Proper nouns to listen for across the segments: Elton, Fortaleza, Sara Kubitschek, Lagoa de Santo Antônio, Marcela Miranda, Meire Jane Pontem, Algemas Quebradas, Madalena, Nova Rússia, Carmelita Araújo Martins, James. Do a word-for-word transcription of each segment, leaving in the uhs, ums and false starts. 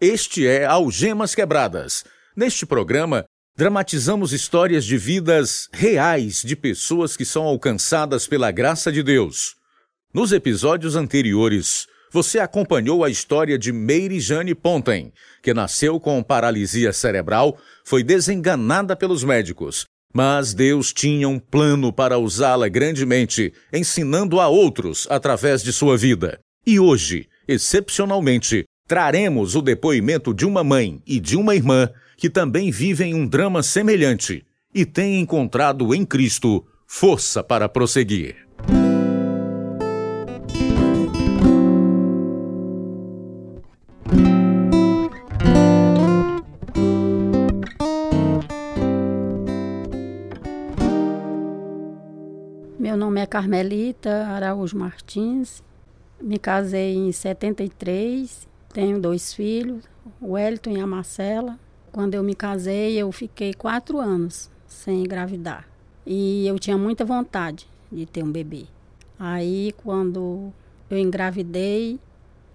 Este é Algemas Quebradas. Neste programa, dramatizamos histórias de vidas reais de pessoas que são alcançadas pela graça de Deus. Nos episódios anteriores, você acompanhou a história de Meire Jane Pontem, que nasceu com paralisia cerebral, foi desenganada pelos médicos, mas Deus tinha um plano para usá-la grandemente, ensinando a outros através de sua vida. E hoje, excepcionalmente, traremos o depoimento de uma mãe e de uma irmã que também vivem um drama semelhante e têm encontrado em Cristo força para prosseguir. Meu nome é Carmelita Araújo Martins, me casei em setenta e três, tenho dois filhos, o Elton e a Marcela. Quando eu me casei, eu fiquei quatro anos sem engravidar. E eu tinha muita vontade de ter um bebê. Aí, quando eu engravidei,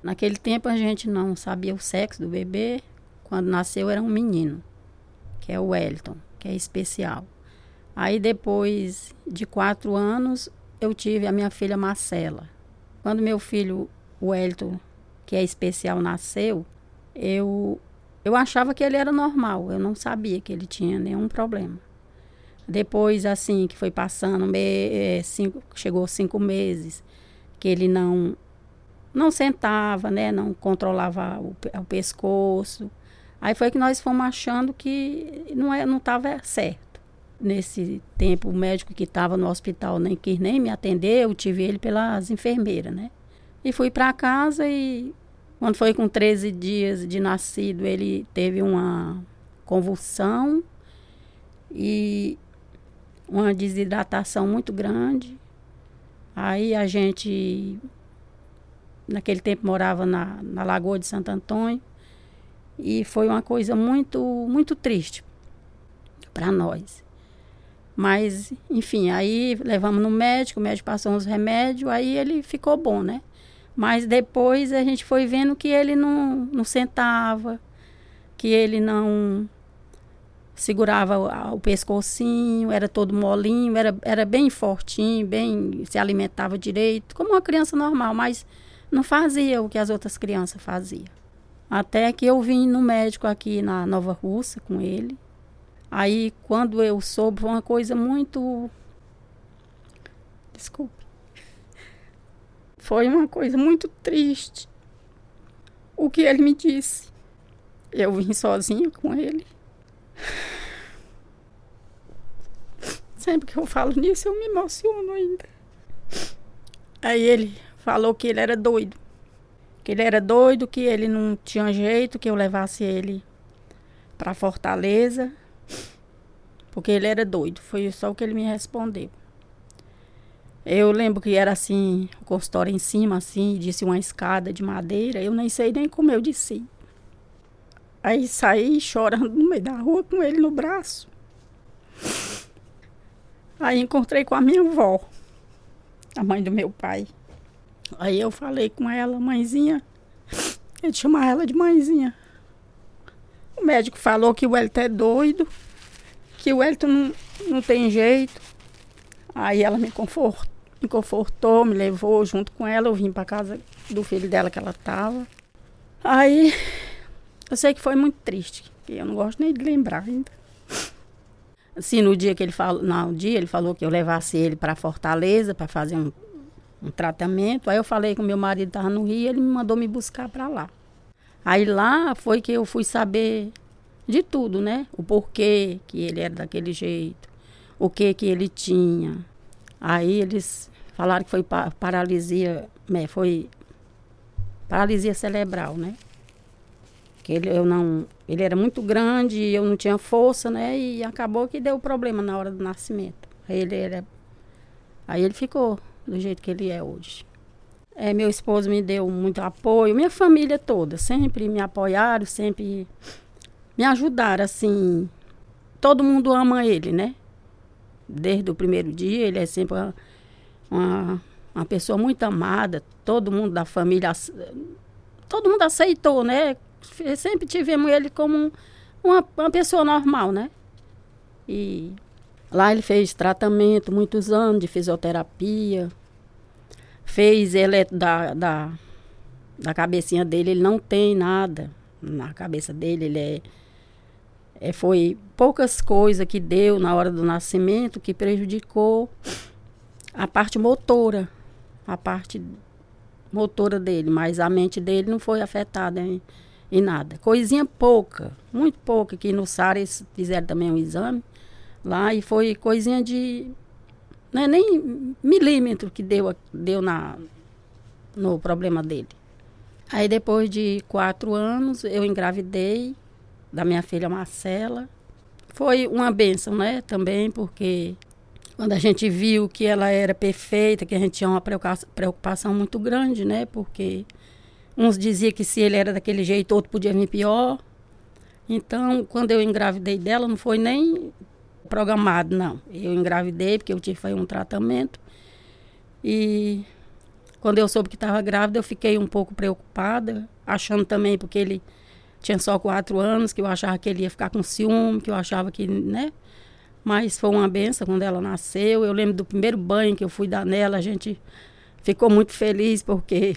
naquele tempo a gente não sabia o sexo do bebê. Quando nasceu, era um menino, que é o Elton, que é especial. Aí, depois de quatro anos, eu tive a minha filha Marcela. Quando meu filho, o Elton, que é especial, nasceu, eu... Eu achava que ele era normal, eu não sabia que ele tinha nenhum problema. Depois, assim, que foi passando, me, cinco, chegou cinco meses, que ele não, não sentava, né, não controlava o, o pescoço. Aí foi que nós fomos achando que não é, não estava certo. Nesse tempo, o médico que estava no hospital nem quis nem me atender, eu tive ele pelas enfermeiras, né? E fui para casa e... Quando foi com treze dias de nascido, ele teve uma convulsão e uma desidratação muito grande. Aí a gente, naquele tempo, morava na, na Lagoa de Santo Antônio e foi uma coisa muito, muito triste para nós. Mas, enfim, aí levamos no médico, o médico passou uns remédios, aí ele ficou bom, né? Mas depois a gente foi vendo que ele não, não sentava, que ele não segurava o, o pescocinho, era todo molinho, era, era bem fortinho, bem, se alimentava direito, como uma criança normal, mas não fazia o que as outras crianças faziam. Até que eu vim no médico aqui na Nova Rússia com ele. Aí, quando eu soube, foi uma coisa muito... Desculpa. Foi uma coisa muito triste o que ele me disse. Eu vim sozinha com ele. Sempre que eu falo nisso, eu me emociono ainda. Aí ele falou que ele era doido. Que ele era doido, que ele não tinha jeito, que eu levasse ele para Fortaleza. Porque ele era doido. Foi só o que ele me respondeu. Eu lembro que era assim, o consultório em cima, assim, disse uma escada de madeira. Eu nem sei nem como eu disse. Aí saí chorando no meio da rua com ele no braço. Aí encontrei com a minha avó, a mãe do meu pai. Aí eu falei com ela, mãezinha, eu chamava ela de mãezinha. O médico falou que o Elton é doido, que o Elton não, não tem jeito. Aí ela me confortou, me confortou, me levou junto com ela. Eu vim para casa do filho dela que ela estava. Aí eu sei que foi muito triste, que eu não gosto nem de lembrar ainda. Assim, no dia que ele falou, no dia ele falou que eu levasse ele para Fortaleza para fazer um, um tratamento. Aí eu falei que o meu marido estava no Rio, ele me mandou me buscar para lá. Aí lá foi que eu fui saber de tudo, né? O porquê que ele era daquele jeito. O que que ele tinha. Aí eles falaram que foi pa- paralisia, né, foi paralisia cerebral, né? Que ele, eu não, ele era muito grande, eu não tinha força, né? E acabou que deu problema na hora do nascimento. Aí ele, era, aí ele ficou do jeito que ele é hoje. É, meu esposo me deu muito apoio, minha família toda, sempre me apoiaram, sempre me ajudaram, assim. Todo mundo ama ele, né? Desde o primeiro dia, ele é sempre uma, uma, uma pessoa muito amada. Todo mundo da família, todo mundo aceitou, né? sempre tivemos ele como uma, uma pessoa normal, né? E lá ele fez tratamento, muitos anos de fisioterapia. Fez ele da, da, da cabecinha dele, ele não tem nada. Na cabeça dele, ele é, é, foi poucas coisas que deu na hora do nascimento que prejudicou a parte motora, a parte motora dele, mas a mente dele não foi afetada em, em nada. Coisinha pouca, muito pouca, que no Sara eles fizeram também um exame lá e foi coisinha de, não é nem milímetro que deu, deu na, no problema dele. Aí depois de quatro anos eu engravidei da minha filha Marcela. Foi uma bênção, né, também, porque quando a gente viu que ela era perfeita, que a gente tinha uma preocupação muito grande, né? Porque uns diziam que se ele era daquele jeito, outro podia vir pior. Então, quando eu engravidei dela, não foi nem programado, não. Eu engravidei porque eu tive um tratamento. E quando eu soube que estava grávida, eu fiquei um pouco preocupada, achando também, porque ele tinha só quatro anos, que eu achava que ele ia ficar com ciúme, que eu achava que, né? Mas foi uma benção quando ela nasceu. Eu lembro do primeiro banho que eu fui dar nela. A gente ficou muito feliz porque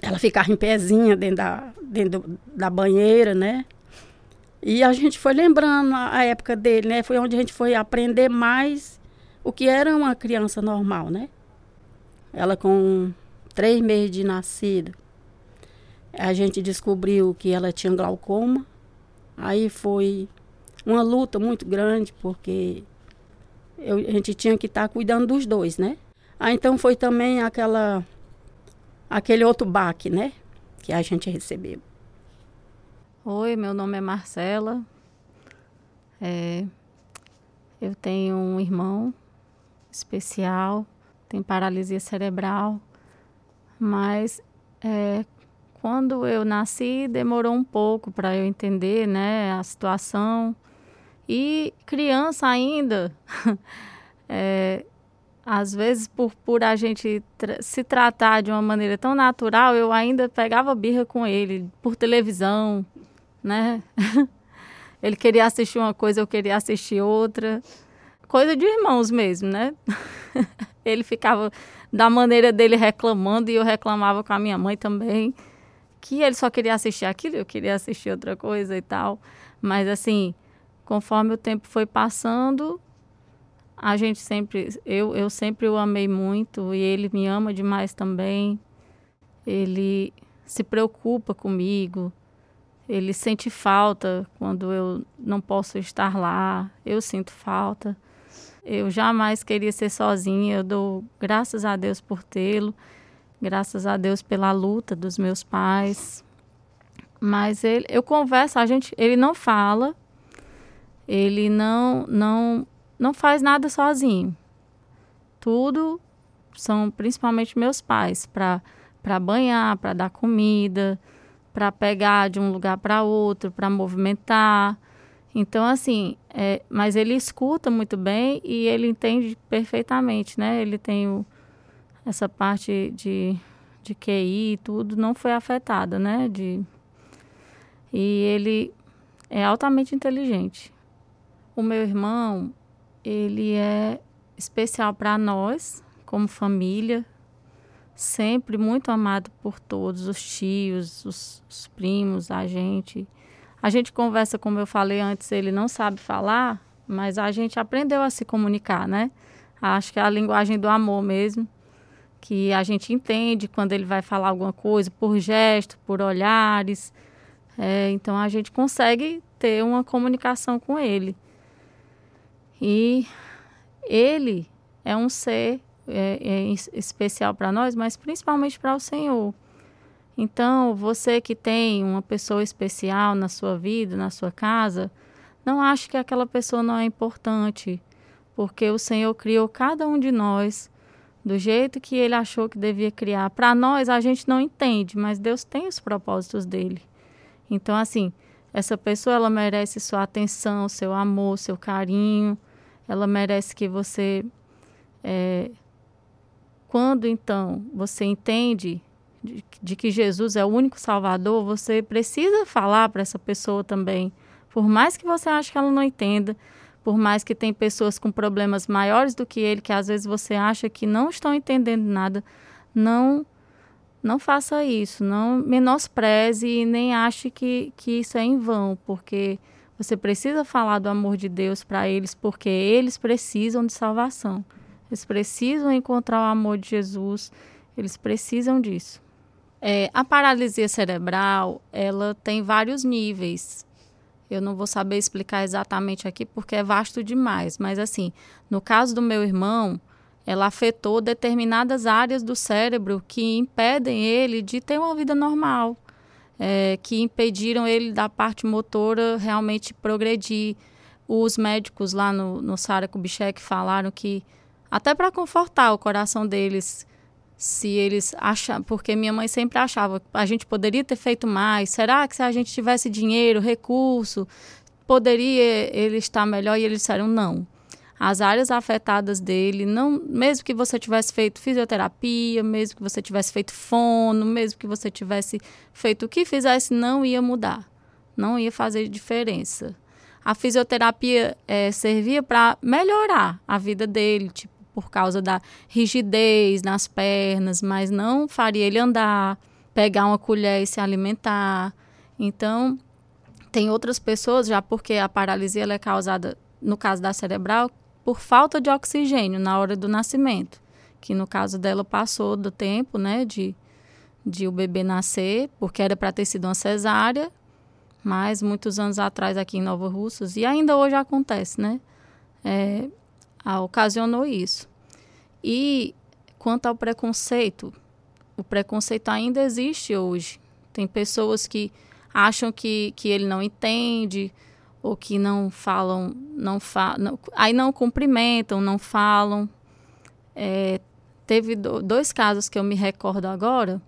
ela ficava em pezinha dentro da, dentro da banheira, né? E a gente foi lembrando a época dele, né? Foi onde a gente foi aprender mais o que era uma criança normal, né? Ela com três meses de nascida, a gente descobriu que ela tinha glaucoma. Aí foi uma luta muito grande, porque eu, a gente tinha que estar cuidando dos dois, né? Ah, então foi também aquela, aquele outro baque, né? Que a gente recebeu. Oi, meu nome é Marcela. É, eu tenho um irmão especial, tem paralisia cerebral. Mas é, quando eu nasci, demorou um pouco para eu entender, né, a situação. E criança ainda, é, às vezes por, por a gente tra- se tratar de uma maneira tão natural, eu ainda pegava birra com ele, por televisão, né? Ele queria assistir uma coisa, eu queria assistir outra. Coisa de irmãos mesmo, né? Ele ficava da maneira dele reclamando e eu reclamava com a minha mãe também, que ele só queria assistir aquilo, eu queria assistir outra coisa e tal. Mas assim, conforme o tempo foi passando, a gente sempre, eu, eu sempre o amei muito e ele me ama demais também. Ele se preocupa comigo, ele sente falta quando eu não posso estar lá, eu sinto falta. Eu jamais queria ser sozinha, eu dou graças a Deus por tê-lo, graças a Deus pela luta dos meus pais. Mas ele, eu converso, a gente, ele não fala. Ele não, não, não faz nada sozinho. Tudo são principalmente meus pais, para banhar, para dar comida, para pegar de um lugar para outro, para movimentar. Então, assim, é, mas ele escuta muito bem e ele entende perfeitamente, né? Ele tem o, essa parte de, de Q I e tudo, não foi afetada, né? De, e ele é altamente inteligente. O meu irmão, ele é especial para nós, como família, sempre muito amado por todos, os tios, os, os primos, a gente. A gente conversa, como eu falei antes, ele não sabe falar, mas a gente aprendeu a se comunicar, né? Acho que é a linguagem do amor mesmo, que a gente entende quando ele vai falar alguma coisa, por gesto, por olhares. É, então, a gente consegue ter uma comunicação com ele. E ele é um ser é, é especial para nós, mas principalmente para o Senhor. Então, você que tem uma pessoa especial na sua vida, na sua casa, não ache que aquela pessoa não é importante, porque o Senhor criou cada um de nós do jeito que Ele achou que devia criar. Para nós, a gente não entende, mas Deus tem os propósitos dEle. Então, assim, essa pessoa, ela merece sua atenção, seu amor, seu carinho. Ela merece que você, é, quando então você entende de, de que Jesus é o único Salvador, você precisa falar para essa pessoa também. Por mais que você ache que ela não entenda, por mais que tem pessoas com problemas maiores do que ele, que às vezes você acha que não estão entendendo nada, não, não faça isso, não menospreze e nem ache que, que isso é em vão, porque você precisa falar do amor de Deus para eles, porque eles precisam de salvação. Eles precisam encontrar o amor de Jesus, eles precisam disso. É, a paralisia cerebral, ela tem vários níveis. Eu não vou saber explicar exatamente aqui porque é vasto demais, mas assim, no caso do meu irmão, ela afetou determinadas áreas do cérebro que impedem ele de ter uma vida normal, é, que impediram ele da parte motora realmente progredir. Os médicos lá no, no Sara Kubitschek falaram que, até para confortar o coração deles, se eles acham, porque minha mãe sempre achava que a gente poderia ter feito mais, será que se a gente tivesse dinheiro, recurso, poderia ele estar melhor? E eles disseram não. As áreas afetadas dele, não, mesmo que você tivesse feito fisioterapia, mesmo que você tivesse feito fono, mesmo que você tivesse feito o que fizesse, não ia mudar, não ia fazer diferença. A fisioterapia é, servia para melhorar a vida dele, tipo, por causa da rigidez nas pernas, mas não faria ele andar, pegar uma colher e se alimentar. Então, tem outras pessoas, já porque a paralisia ela é causada, no caso da cerebral, por falta de oxigênio na hora do nascimento, que no caso dela passou do tempo, né, de, de o bebê nascer, porque era para ter sido uma cesárea, mas muitos anos atrás aqui em Nova Rússia, e ainda hoje acontece, né? É, Ah, ocasionou isso. E quanto ao preconceito, o preconceito ainda existe hoje. Tem pessoas que acham que, que ele não entende, ou que não falam, não fa- não, aí não cumprimentam, não falam. É, teve do, dois casos que eu me recordo agora,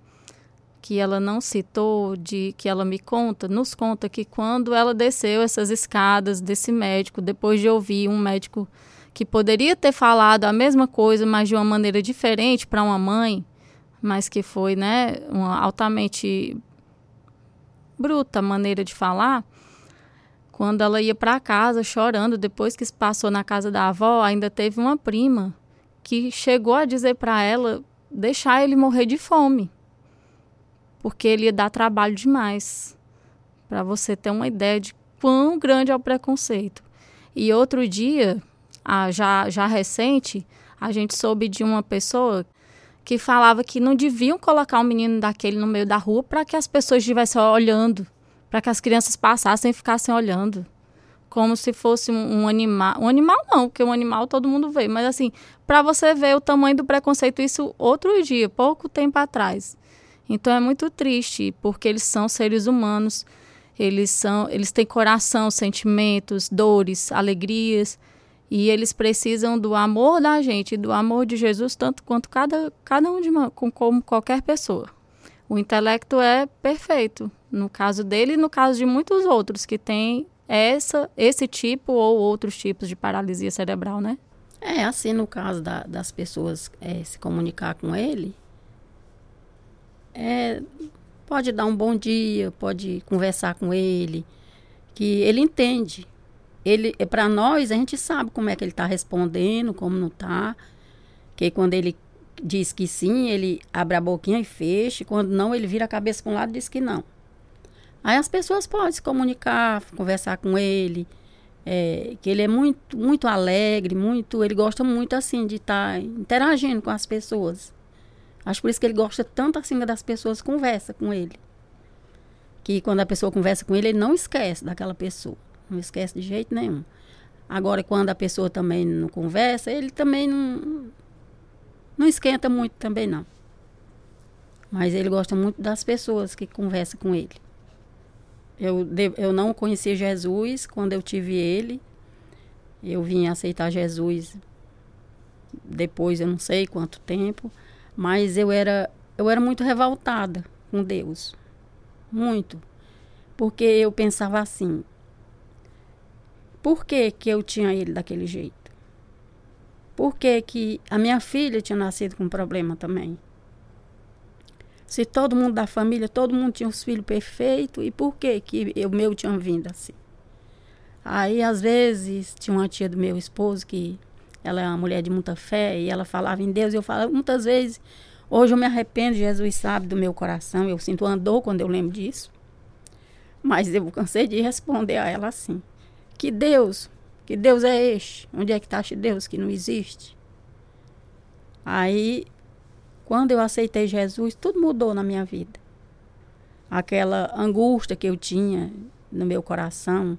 que ela não citou, de, que ela me conta, nos conta que quando ela desceu essas escadas desse médico, depois de ouvir um médico que poderia ter falado a mesma coisa, mas de uma maneira diferente para uma mãe, mas que foi, né, uma altamente bruta maneira de falar, quando ela ia para casa chorando, depois que passou na casa da avó, ainda teve uma prima que chegou a dizer para ela deixar ele morrer de fome, porque ele ia dar trabalho demais, para você ter uma ideia de quão grande é o preconceito. E outro dia... Ah, já, já recente, a gente soube de uma pessoa que falava que não deviam colocar um menino daquele no meio da rua para que as pessoas estivessem olhando, para que as crianças passassem e ficassem olhando, como se fosse um, um animal. Um animal não, porque um animal todo mundo vê, mas assim, para você ver o tamanho do preconceito, isso outro dia, pouco tempo atrás. Então é muito triste, porque eles são seres humanos, eles, são, eles têm coração, sentimentos, dores, alegrias, e eles precisam do amor da gente, do amor de Jesus, tanto quanto cada, cada um de uma, como qualquer pessoa. O intelecto é perfeito, no caso dele e no caso de muitos outros que têm essa, esse tipo ou outros tipos de paralisia cerebral, né? É, assim, no caso da, das pessoas é, se comunicar com ele, é, pode dar um bom dia, pode conversar com ele, que ele entende. Ele, para nós, a gente sabe como é que ele está respondendo, como não está. Porque quando ele diz que sim, ele abre a boquinha e fecha. Quando não, ele vira a cabeça para um lado e diz que não. Aí as pessoas podem se comunicar, conversar com ele. É, que ele é muito, muito alegre, muito, ele gosta muito assim de estar tá interagindo com as pessoas. Acho por isso que ele gosta tanto assim das pessoas, conversa com ele. Que quando a pessoa conversa com ele, ele não esquece daquela pessoa. Não esquece de jeito nenhum. Agora, quando a pessoa também não conversa, ele também não, não esquenta muito também, não. Mas ele gosta muito das pessoas que conversam com ele. Eu, eu não conheci Jesus quando eu tive ele. Eu vim aceitar Jesus depois, eu não sei quanto tempo. Mas eu era, eu era muito revoltada com Deus. Muito. Porque eu pensava assim... Por que que eu tinha ele daquele jeito? Por que que a minha filha tinha nascido com problema também? Se todo mundo da família, todo mundo tinha os filhos perfeitos, e por que que o meu tinha vindo assim? Aí, às vezes, tinha uma tia do meu esposo, que ela é uma mulher de muita fé, e ela falava em Deus, e eu falava muitas vezes, hoje eu me arrependo, Jesus sabe do meu coração, eu sinto uma dor quando eu lembro disso. Mas eu cansei de responder a ela assim, que Deus, que Deus é este? Onde é que está este Deus que não existe? Aí, quando eu aceitei Jesus, tudo mudou na minha vida. Aquela angústia que eu tinha no meu coração,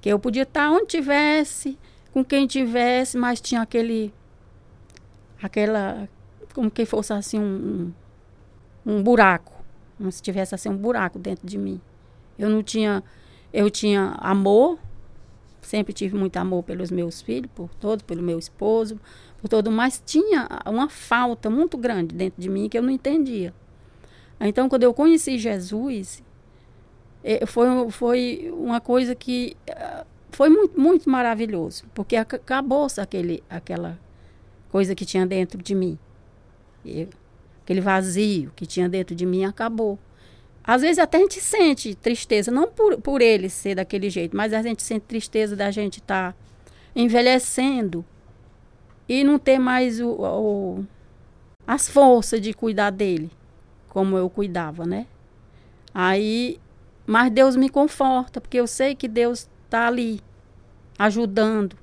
que eu podia estar onde tivesse, com quem tivesse, mas tinha aquele, aquela, como que fosse assim um, um buraco, como se tivesse assim um buraco dentro de mim. Eu não tinha, eu tinha amor, sempre tive muito amor pelos meus filhos, por todos, pelo meu esposo, por todo, mas tinha uma falta muito grande dentro de mim que eu não entendia. Então, quando eu conheci Jesus, foi, foi uma coisa que foi muito, muito maravilhoso, porque acabou-se aquele, aquela coisa que tinha dentro de mim. Eu, aquele vazio que tinha dentro de mim acabou. Às vezes até a gente sente tristeza, não por, por ele ser daquele jeito, mas a gente sente tristeza da gente estar tá envelhecendo e não ter mais o, o, as forças de cuidar dele, como eu cuidava, né? Aí, mas Deus me conforta, porque eu sei que Deus está ali, ajudando,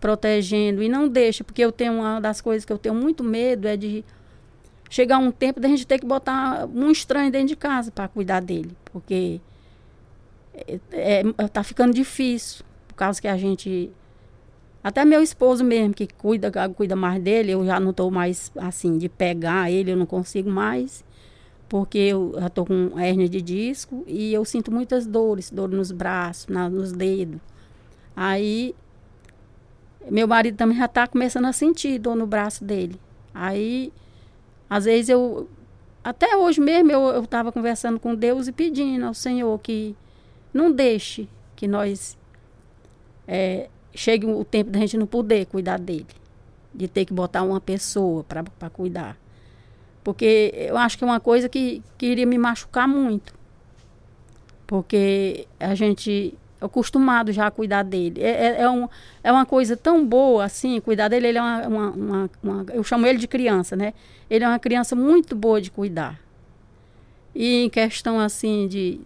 protegendo, e não deixa, porque eu tenho uma das coisas que eu tenho muito medo é de chegar um tempo da gente ter que botar um estranho dentro de casa para cuidar dele, porque está é, é, ficando difícil, por causa que a gente, até meu esposo mesmo, que cuida, cuida mais dele, eu já não estou mais assim, de pegar ele, eu não consigo mais, porque eu já estou com hérnia de disco, e eu sinto muitas dores, dor nos braços, na, nos dedos, aí meu marido também já está começando a sentir dor no braço dele, aí às vezes eu, até hoje mesmo, eu estava conversando com Deus e pedindo ao Senhor que não deixe que nós, é, chegue o tempo da gente não poder cuidar dele, de ter que botar uma pessoa para cuidar. Porque eu acho que é uma coisa que, que iria me machucar muito, porque a gente é acostumado já a cuidar dele. É, é, é, um, é uma coisa tão boa, assim, cuidar dele, ele é uma, uma, uma, uma... Eu chamo ele de criança, né? Ele é uma criança muito boa de cuidar. E em questão, assim, de...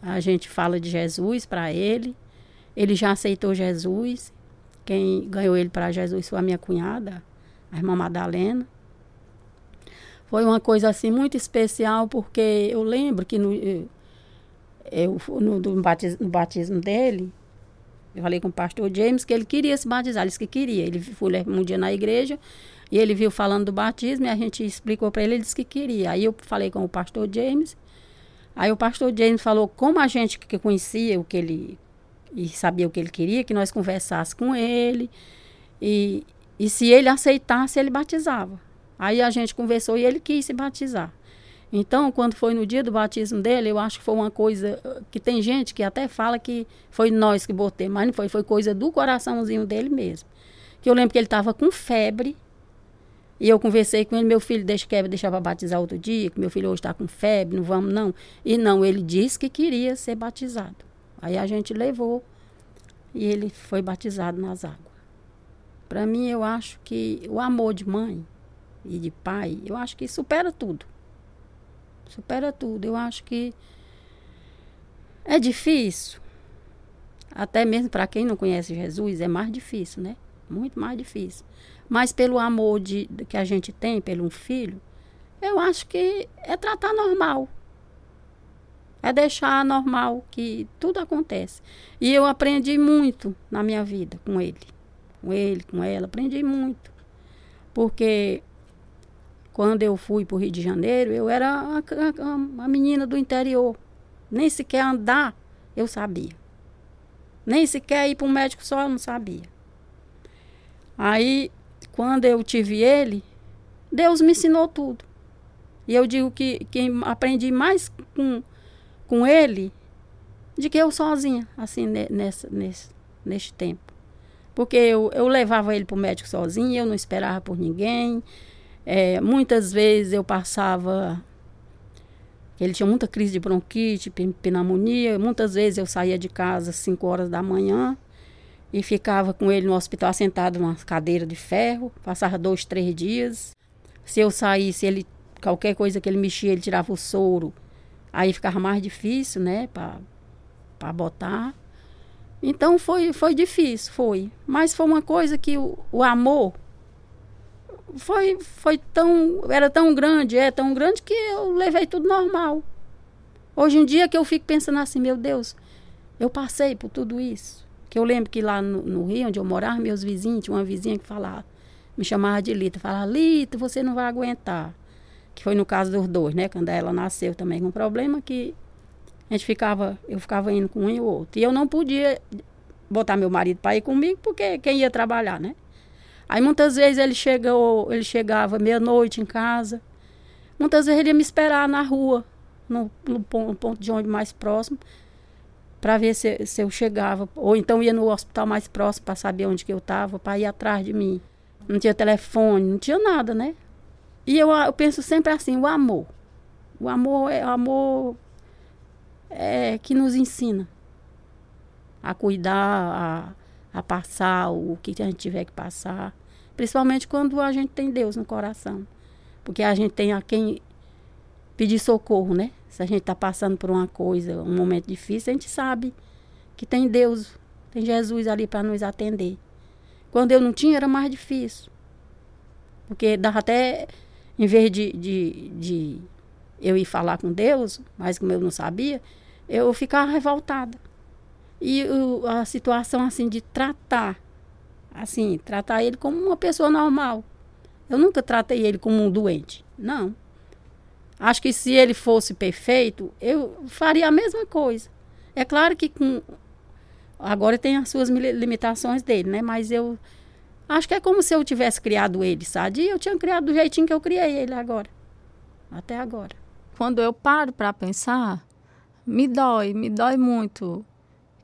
A gente fala de Jesus para ele, ele já aceitou Jesus. Quem ganhou ele para Jesus foi a minha cunhada, a irmã Madalena. Foi uma coisa, assim, muito especial, porque eu lembro que... No, eu, Eu, no, do batiz, no batismo dele, eu falei com o pastor James que ele queria se batizar, ele disse que queria. Ele foi um dia na igreja e ele viu falando do batismo e a gente explicou para ele, ele disse que queria. Aí eu falei com o pastor James, aí o pastor James falou como a gente que conhecia o que ele, e sabia o que ele queria, que nós conversássemos com ele e, e se ele aceitasse, ele batizava. Aí a gente conversou e ele quis se batizar. Então, quando foi no dia do batismo dele, eu acho que foi uma coisa que tem gente que até fala que foi nós que botei, mas não foi, foi coisa do coraçãozinho dele mesmo. Que eu lembro que ele estava com febre, e eu conversei com ele, meu filho, deixa que deixar para batizar outro dia, que meu filho hoje está com febre, não vamos não. E não, ele disse que queria ser batizado. Aí a gente levou, e ele foi batizado nas águas. Para mim, eu acho que o amor de mãe e de pai, eu acho que supera tudo. Supera tudo. Eu acho que é difícil. Até mesmo para quem não conhece Jesus, é mais difícil, né? Muito mais difícil. Mas pelo amor de, que a gente tem pelo um filho, eu acho que é tratar normal. É deixar normal que tudo acontece. E eu aprendi muito na minha vida com ele. Com ele, com ela. Aprendi muito. Porque... Quando eu fui para o Rio de Janeiro, eu era a, a, a menina do interior. Nem sequer andar, eu sabia. Nem sequer ir para um médico só, eu não sabia. Aí, quando eu tive ele, Deus me ensinou tudo. E eu digo que, que aprendi mais com, com ele do que eu sozinha, assim, nessa, nesse, neste tempo. Porque eu, eu levava ele para o médico sozinha, eu não esperava por ninguém. É, muitas vezes eu passava Ele tinha muita crise de bronquite, pneumonia. Muitas vezes eu saía de casa às cinco horas da manhã e ficava com ele no hospital sentado numa cadeira de ferro. Passava dois, três dias. Se eu saísse, ele, qualquer coisa que ele mexia, ele tirava o soro. Aí ficava mais difícil, né, para botar. Então foi, foi difícil, foi. Mas foi uma coisa que o, o amor foi, foi tão, era tão grande, é tão grande que eu levei tudo normal. Hoje em dia que eu fico pensando assim, meu Deus, eu passei por tudo isso. Que eu lembro que lá no, no Rio, onde eu morava, meus vizinhos, tinha uma vizinha que falava, me chamava de Lita, falava, Lita, você não vai aguentar. Que foi no caso dos dois, né? Quando ela nasceu também com um problema que a gente ficava, eu ficava indo com um e o outro. E eu não podia botar meu marido para ir comigo, porque quem ia trabalhar, né? Aí muitas vezes ele chegou, ele chegava meia-noite em casa. Muitas vezes ele ia me esperar na rua, no, no ponto de ônibus mais próximo, para ver se, se eu chegava. Ou então ia no hospital mais próximo para saber onde que eu estava, para ir atrás de mim. Não tinha telefone, não tinha nada, né? E eu, eu penso sempre assim, o amor. O amor é o amor é, que nos ensina a cuidar, a, a passar o que a gente tiver que passar. Principalmente quando a gente tem Deus no coração. Porque a gente tem a quem pedir socorro, né? Se a gente está passando por uma coisa, um momento difícil, a gente sabe que tem Deus, tem Jesus ali para nos atender. Quando eu não tinha, era mais difícil. Porque dava até, em vez de, de, de eu ir falar com Deus, mas como eu não sabia, eu ficava revoltada. E o, a situação, assim, de tratar, assim, tratar ele como uma pessoa normal. Eu nunca tratei ele como um doente, não. Acho que se ele fosse perfeito, eu faria a mesma coisa. É claro que com, agora tem as suas limitações dele, né? Mas eu... acho que é como se eu tivesse criado ele, sabe? E eu tinha criado do jeitinho que eu criei ele agora. Até agora. Quando eu paro para pensar, me dói, me dói muito.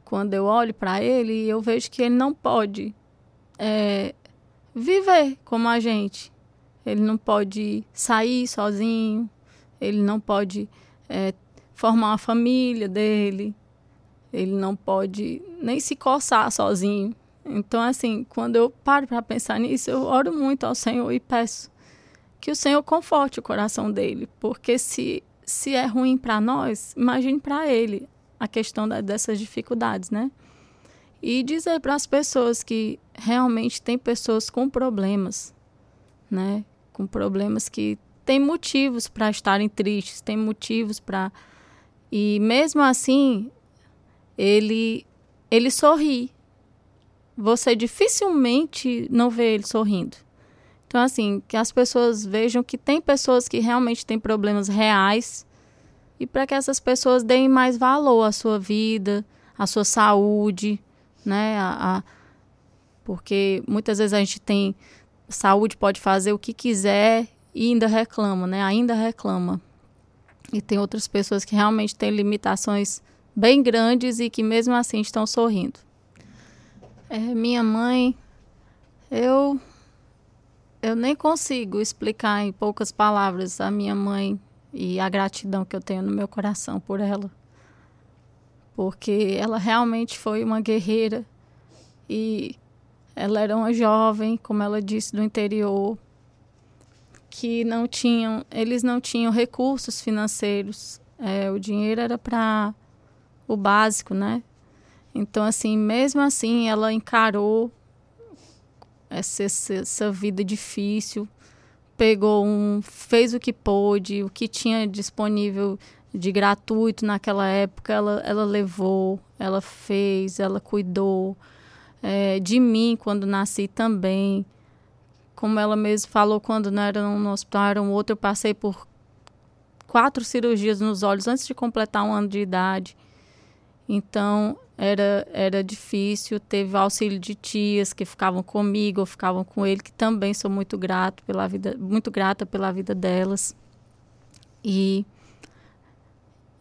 Quando eu olho para ele, eu vejo que ele não pode é, viver como a gente. Ele não pode sair sozinho, ele não pode é, formar uma família dele, ele não pode nem se coçar sozinho. Então, assim, quando eu paro para pensar nisso, eu oro muito ao Senhor e peço que o Senhor conforte o coração dele. Porque se, se é ruim para nós, imagine para ele a questão da, dessas dificuldades, né? E dizer para as pessoas que realmente tem pessoas com problemas, né? Com problemas que têm motivos para estarem tristes, têm motivos para... E mesmo assim, ele, ele sorri. Você dificilmente não vê ele sorrindo. Então, assim, que as pessoas vejam que tem pessoas que realmente têm problemas reais e para que essas pessoas deem mais valor à sua vida, à sua saúde, né? A, a... Porque muitas vezes a gente tem... Saúde pode fazer o que quiser e ainda reclama, né? Ainda reclama. E tem outras pessoas que realmente têm limitações bem grandes e que mesmo assim estão sorrindo. É, minha mãe, eu, eu nem consigo explicar em poucas palavras a minha mãe e a gratidão que eu tenho no meu coração por ela. Porque ela realmente foi uma guerreira e ela era uma jovem, como ela disse, do interior, que não tinham, eles não tinham recursos financeiros, é, o dinheiro era para o básico, né? Então, assim, mesmo assim, ela encarou essa, essa, essa vida difícil, pegou um, fez o que pôde, o que tinha disponível de gratuito naquela época, ela, ela levou, ela fez, ela cuidou é, de mim quando nasci também. Como ela mesma falou, quando não era um hospital, era um outro, eu passei por quatro cirurgias nos olhos antes de completar um ano de idade. Então... Era, era difícil, teve auxílio de tias que ficavam comigo ou ficavam com ele, que também sou muito grato pela vida, muito grata pela vida delas. E,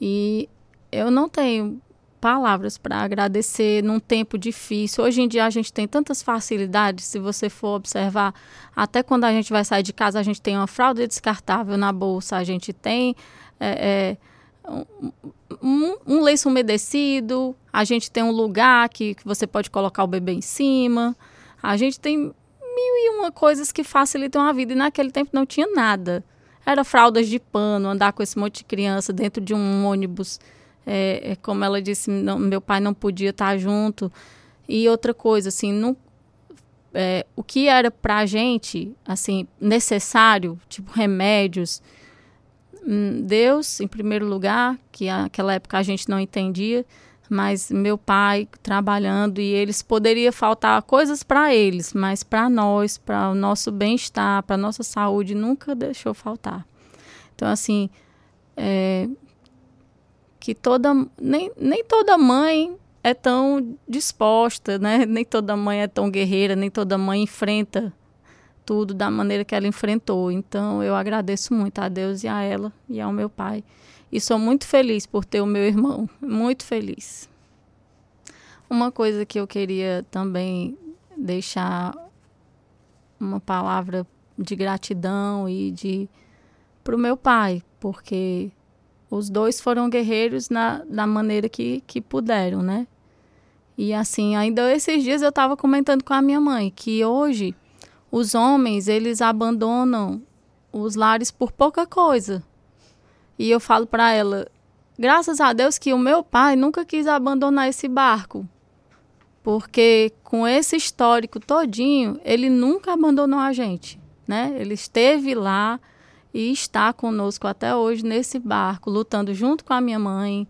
e eu não tenho palavras para agradecer num tempo difícil. Hoje em dia a gente tem tantas facilidades, se você for observar, até quando a gente vai sair de casa, a gente tem uma fralda descartável na bolsa, a gente tem... É, é, Um, um lenço umedecido, a gente tem um lugar que, que você pode colocar o bebê em cima, a gente tem mil e uma coisas que facilitam a vida, e naquele tempo não tinha nada. Era fraldas de pano, andar com esse monte de criança dentro de um ônibus, é, é, como ela disse, não, meu pai não podia estar junto. E outra coisa, assim, não, é, o que era pra gente, assim, necessário, tipo remédios, Deus, em primeiro lugar, que naquela época a gente não entendia, mas meu pai trabalhando, e eles poderia faltar coisas para eles, mas para nós, para o nosso bem-estar, para a nossa saúde, nunca deixou faltar. Então, assim, é, que toda, nem, nem toda mãe é tão disposta, né? Nem toda mãe é tão guerreira, nem toda mãe enfrenta tudo da maneira que ela enfrentou. Então, eu agradeço muito a Deus e a ela e ao meu pai. E sou muito feliz por ter o meu irmão, muito feliz. Uma coisa que eu queria também deixar uma palavra de gratidão e de para o meu pai, porque os dois foram guerreiros na, na maneira que, que puderam, né? E assim, ainda esses dias eu estava comentando com a minha mãe que hoje os homens, eles abandonam os lares por pouca coisa. E eu falo para ela, graças a Deus que o meu pai nunca quis abandonar esse barco. Porque com esse histórico todinho, ele nunca abandonou a gente, né? Ele esteve lá e está conosco até hoje nesse barco, lutando junto com a minha mãe,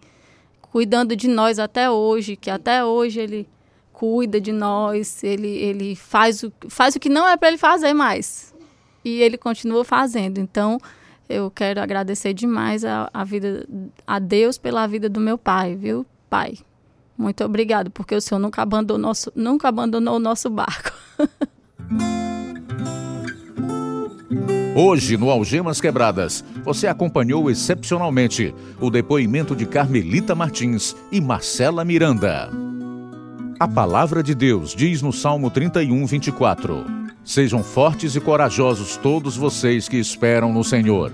cuidando de nós até hoje, que até hoje ele cuida de nós, ele, ele faz, o, faz o que não é para ele fazer mais. E ele continua fazendo. Então, eu quero agradecer demais a, a, vida, a Deus pela vida do meu pai, viu, pai? Muito obrigado, porque o senhor nunca abandonou, nunca abandonou o nosso barco. Hoje, no Algemas Quebradas, você acompanhou excepcionalmente o depoimento de Carmelita Martins e Marcela Miranda. A palavra de Deus diz no Salmo trinta e um, vinte e quatro: sejam fortes e corajosos todos vocês que esperam no Senhor.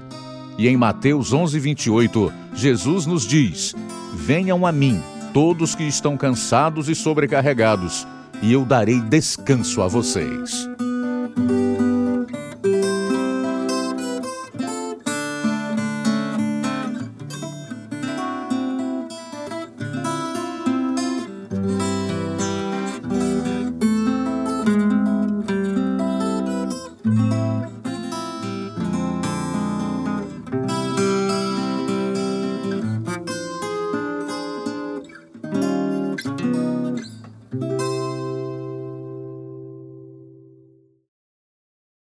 E em Mateus onze, vinte e oito, Jesus nos diz: venham a mim, todos que estão cansados e sobrecarregados, e eu darei descanso a vocês.